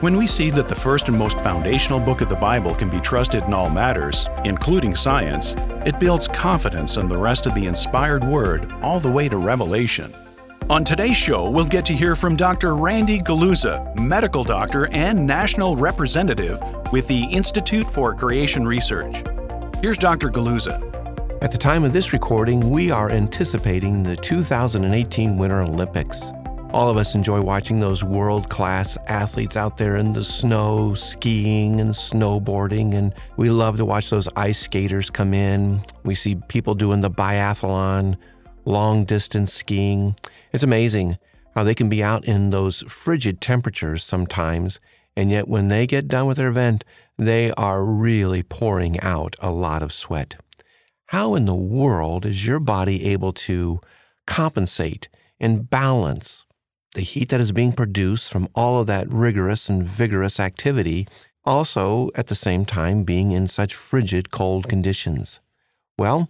When we see that the first and most foundational book of the Bible can be trusted in all matters, including science, it builds confidence in the rest of the inspired Word all the way to Revelation. On today's show, we'll get to hear from Dr. Randy Guliuzza, medical doctor and national representative with the Institute for Creation Research. Here's Dr. Guliuzza. At the time of this recording, we are anticipating the 2018 Winter Olympics. All of us enjoy watching those world-class athletes out there in the snow, skiing and snowboarding, and we love to watch those ice skaters come in. We see people doing the biathlon, long-distance skiing. It's amazing how they can be out in those frigid temperatures sometimes, and yet when they get done with their event, they are really pouring out a lot of sweat. How in the world is your body able to compensate and balance the heat that is being produced from all of that rigorous and vigorous activity, also at the same time being in such frigid, cold conditions? Well,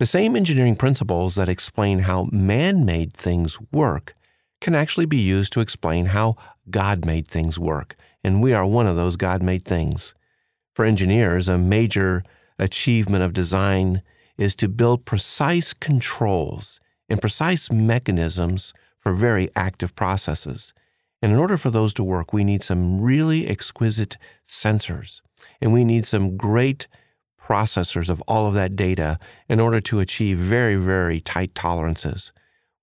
the same engineering principles that explain how man-made things work can actually be used to explain how God-made things work, and we are one of those God-made things. For engineers, a major achievement of design is to build precise controls and precise mechanisms for very active processes. And in order for those to work, we need some really exquisite sensors, and we need some great processors of all of that data in order to achieve very, very tight tolerances.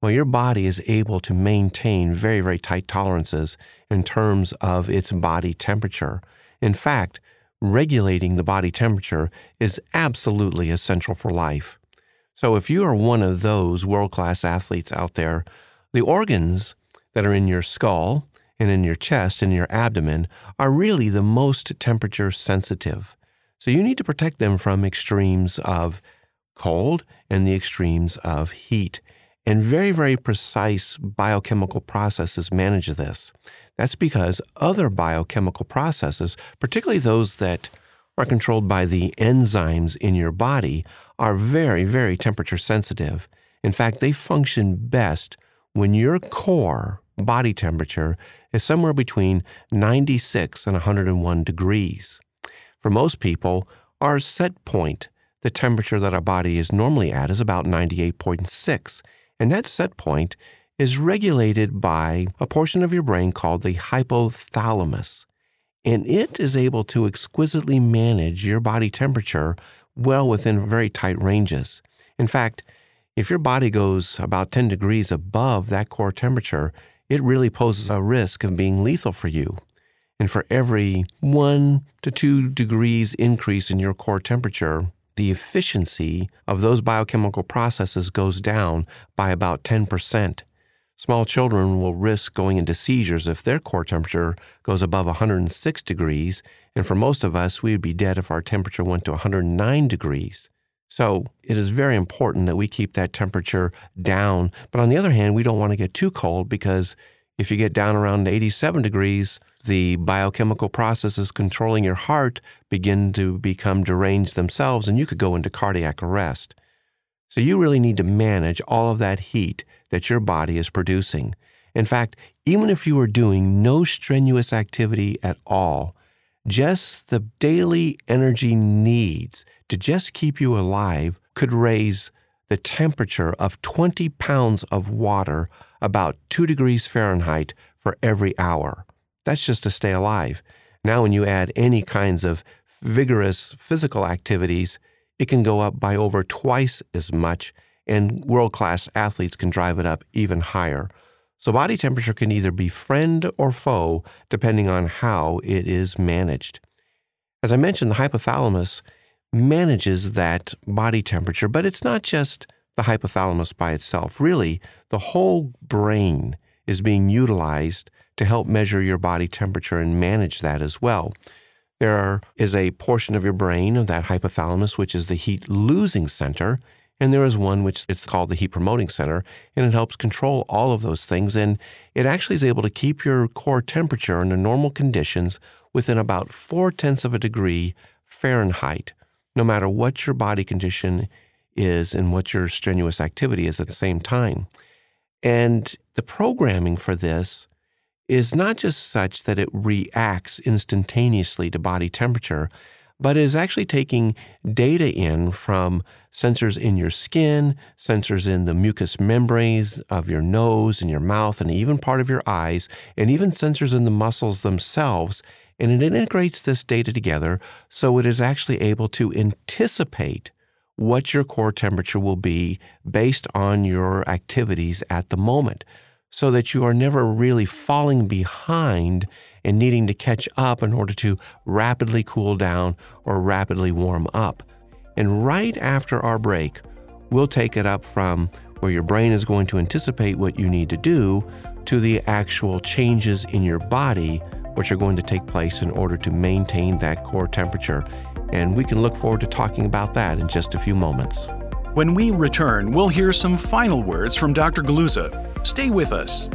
Well, your body is able to maintain very, very tight tolerances in terms of its body temperature. In fact, regulating the body temperature is absolutely essential for life. So if you are one of those world-class athletes out there, the organs that are in your skull and in your chest and your abdomen are really the most temperature sensitive. So you need to protect them from extremes of cold and the extremes of heat. And very, very precise biochemical processes manage this. That's because other biochemical processes, particularly those that are controlled by the enzymes in your body, are very, very temperature sensitive. In fact, they function best when your core body temperature is somewhere between 96 and 101 degrees. For most people, our set point, the temperature that our body is normally at, is about 98.6. And that set point is regulated by a portion of your brain called the hypothalamus. And it is able to exquisitely manage your body temperature well within very tight ranges. In fact, if your body goes about 10 degrees above that core temperature, it really poses a risk of being lethal for you. And for every 1 to 2 degrees increase in your core temperature, the efficiency of those biochemical processes goes down by about 10%. Small children will risk going into seizures if their core temperature goes above 106 degrees, and for most of us, we would be dead if our temperature went to 109 degrees. So it is very important that we keep that temperature down. But on the other hand, we don't want to get too cold, because if you get down around 87 degrees, the biochemical processes controlling your heart begin to become deranged themselves, and you could go into cardiac arrest. So you really need to manage all of that heat that your body is producing. In fact, even if you are doing no strenuous activity at all, just the daily energy needs to just keep you alive could raise the temperature of 20 pounds of water about 2 degrees Fahrenheit for every hour. That's just to stay alive. Now, when you add any kinds of vigorous physical activities, it can go up by over twice as much, and world-class athletes can drive it up even higher. So body temperature can either be friend or foe, depending on how it is managed. As I mentioned, the hypothalamus manages that body temperature, but it's not just the hypothalamus by itself. Really, the whole brain is being utilized to help measure your body temperature and manage that as well. There is a portion of your brain, of that hypothalamus, which is the heat-losing center, and there is one which it's called the heat-promoting center, and it helps control all of those things. And it actually is able to keep your core temperature under normal conditions within about 0.4 degrees Fahrenheit, no matter what your body condition is and what your strenuous activity is at the same time. And the programming for this is not just such that it reacts instantaneously to body temperature, but is actually taking data in from sensors in your skin, sensors in the mucous membranes of your nose and your mouth and even part of your eyes, and even sensors in the muscles themselves. And it integrates this data together so it is actually able to anticipate what your core temperature will be based on your activities at the moment, so that you are never really falling behind and needing to catch up in order to rapidly cool down or rapidly warm up. And right after our break, we'll take it up from where your brain is going to anticipate what you need to do to the actual changes in your body, which are going to take place in order to maintain that core temperature. And we can look forward to talking about that in just a few moments. When we return, we'll hear some final words from Dr. Guliuzza. Stay with us.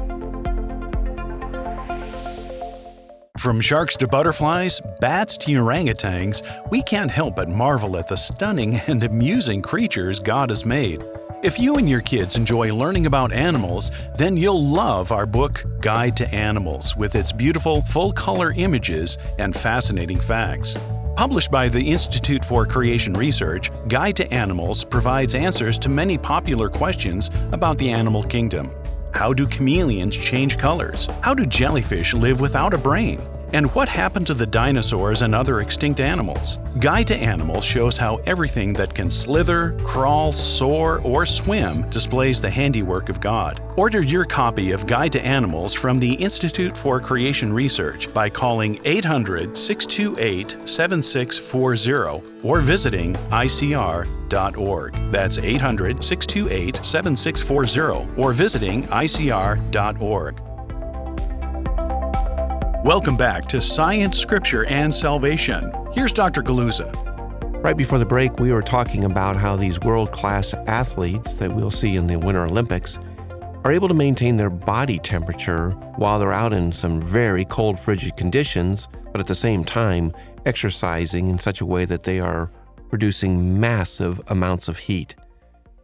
From sharks to butterflies, bats to orangutans, we can't help but marvel at the stunning and amusing creatures God has made. If you and your kids enjoy learning about animals, then you'll love our book, Guide to Animals, with its beautiful, full-color images and fascinating facts. Published by the Institute for Creation Research, Guide to Animals provides answers to many popular questions about the animal kingdom. How do chameleons change colors? How do jellyfish live without a brain? And what happened to the dinosaurs and other extinct animals? Guide to Animals shows how everything that can slither, crawl, soar, or swim displays the handiwork of God. Order your copy of Guide to Animals from the Institute for Creation Research by calling 800-628-7640 or visiting icr.org. That's 800-628-7640 or visiting icr.org. Welcome back to Science, Scripture, and Salvation. Here's Dr. Guliuzza. Right before the break, we were talking about how these world-class athletes that we'll see in the Winter Olympics are able to maintain their body temperature while they're out in some very cold, frigid conditions, but at the same time exercising in such a way that they are producing massive amounts of heat.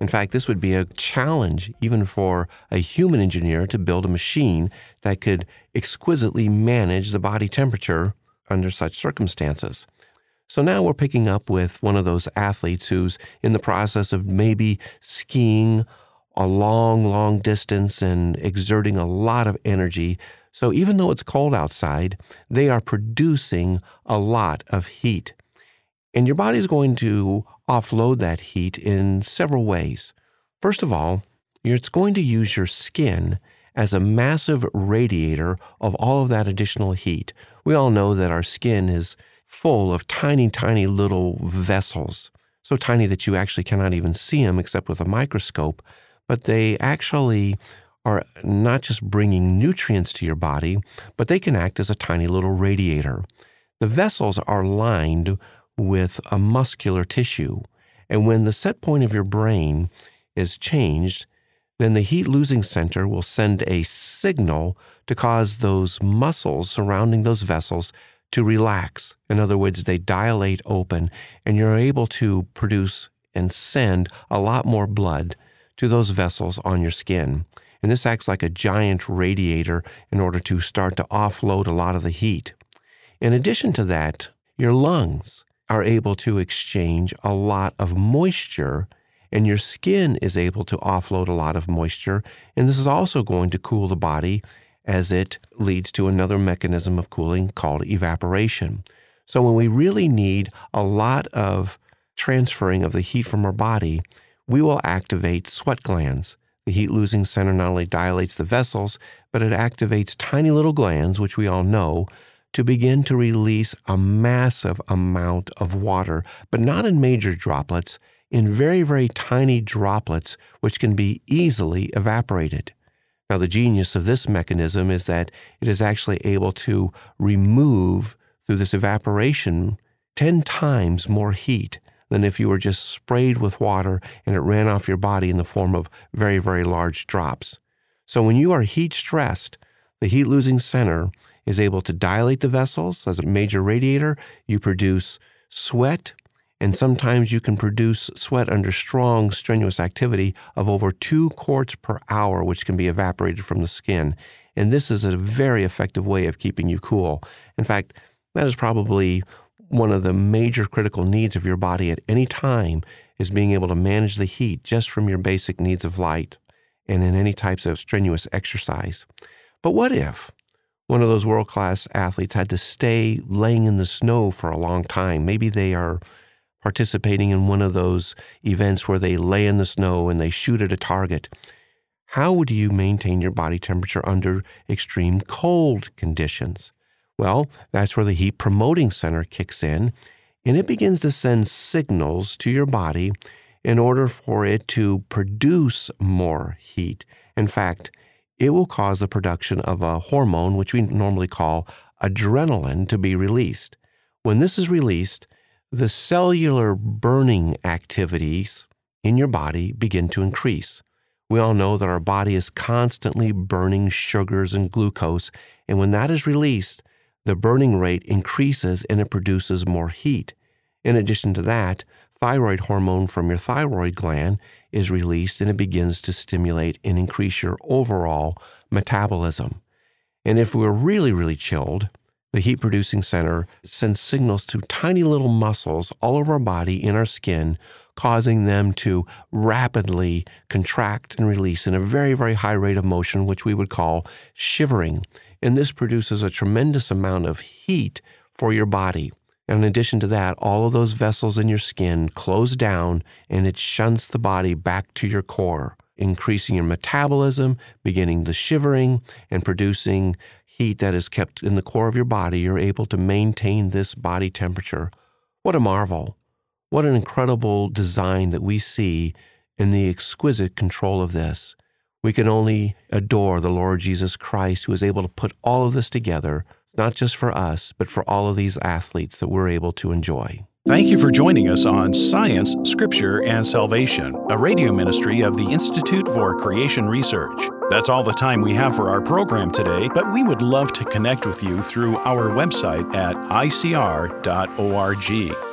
In fact, this would be a challenge even for a human engineer to build a machine that could exquisitely manage the body temperature under such circumstances. So now we're picking up with one of those athletes who's in the process of maybe skiing a long, long distance and exerting a lot of energy. So even though it's cold outside, they are producing a lot of heat. And your body is going to offload that heat in several ways. First of all, it's going to use your skin as a massive radiator of all of that additional heat. We all know that our skin is full of tiny, tiny little vessels, so tiny that you actually cannot even see them except with a microscope, but they actually are not just bringing nutrients to your body, but they can act as a tiny little radiator. The vessels are lined with a muscular tissue. And when the set point of your brain is changed, then the heat-losing center will send a signal to cause those muscles surrounding those vessels to relax. In other words, they dilate open, and you're able to produce and send a lot more blood to those vessels on your skin. And this acts like a giant radiator in order to start to offload a lot of the heat. In addition to that, your lungs are able to exchange a lot of moisture, and your skin is able to offload a lot of moisture. And this is also going to cool the body as it leads to another mechanism of cooling called evaporation. So when we really need a lot of transferring of the heat from our body, we will activate sweat glands. The heat-losing center not only dilates the vessels, but it activates tiny little glands, which we all know, to begin to release a massive amount of water, but not in major droplets, in very, very tiny droplets, which can be easily evaporated. Now, the genius of this mechanism is that it is actually able to remove, through this evaporation, 10 times more heat than if you were just sprayed with water and it ran off your body in the form of very, very large drops. So when you are heat stressed, the heat-losing center is able to dilate the vessels. As a major radiator, you produce sweat, and sometimes you can produce sweat under strong, strenuous activity of over 2 quarts per hour, which can be evaporated from the skin. And this is a very effective way of keeping you cool. In fact, that is probably one of the major critical needs of your body at any time, is being able to manage the heat just from your basic needs of light and in any types of strenuous exercise. But what if one of those world-class athletes had to stay laying in the snow for a long time? Maybe they are participating in one of those events where they lay in the snow and they shoot at a target. How would you maintain your body temperature under extreme cold conditions? Well, that's where the heat promoting center kicks in, and it begins to send signals to your body in order for it to produce more heat. In fact, it will cause the production of a hormone, which we normally call adrenaline, to be released. When this is released, the cellular burning activities in your body begin to increase. We all know that our body is constantly burning sugars and glucose, and when that is released, the burning rate increases and it produces more heat. In addition to that, thyroid hormone from your thyroid gland is released and it begins to stimulate and increase your overall metabolism. And if we're really, really chilled, the heat-producing center sends signals to tiny little muscles all over our body in our skin, causing them to rapidly contract and release in a very, very high rate of motion, which we would call shivering. And this produces a tremendous amount of heat for your body. And in addition to that, all of those vessels in your skin close down, and it shunts the body back to your core, increasing your metabolism, beginning the shivering, and producing heat that is kept in the core of your body. You're able to maintain this body temperature. What a marvel. What an incredible design that we see in the exquisite control of this. We can only adore the Lord Jesus Christ, who is able to put all of this together, not just for us, but for all of these athletes that we're able to enjoy. Thank you for joining us on Science, Scripture, and Salvation, a radio ministry of the Institute for Creation Research. That's all the time we have for our program today, but we would love to connect with you through our website at icr.org.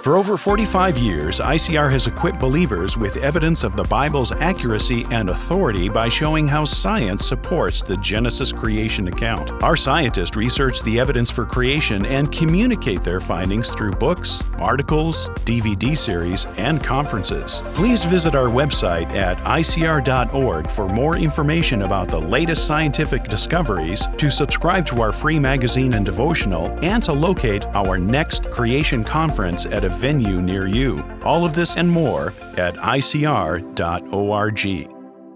For over 45 years, ICR has equipped believers with evidence of the Bible's accuracy and authority by showing how science supports the Genesis creation account. Our scientists research the evidence for creation and communicate their findings through books, articles, DVD series, and conferences. Please visit our website at icr.org for more information about the latest scientific discoveries, to subscribe to our free magazine and devotional, and to locate our next creation conference at a venue near you. All of this and more at icr.org.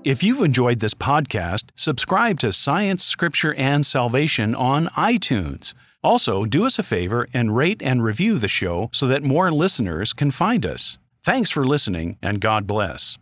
If you've enjoyed this podcast, subscribe to Science, Scripture, and Salvation on iTunes. Also, do us a favor and rate and review the show so that more listeners can find us. Thanks for listening, and God bless.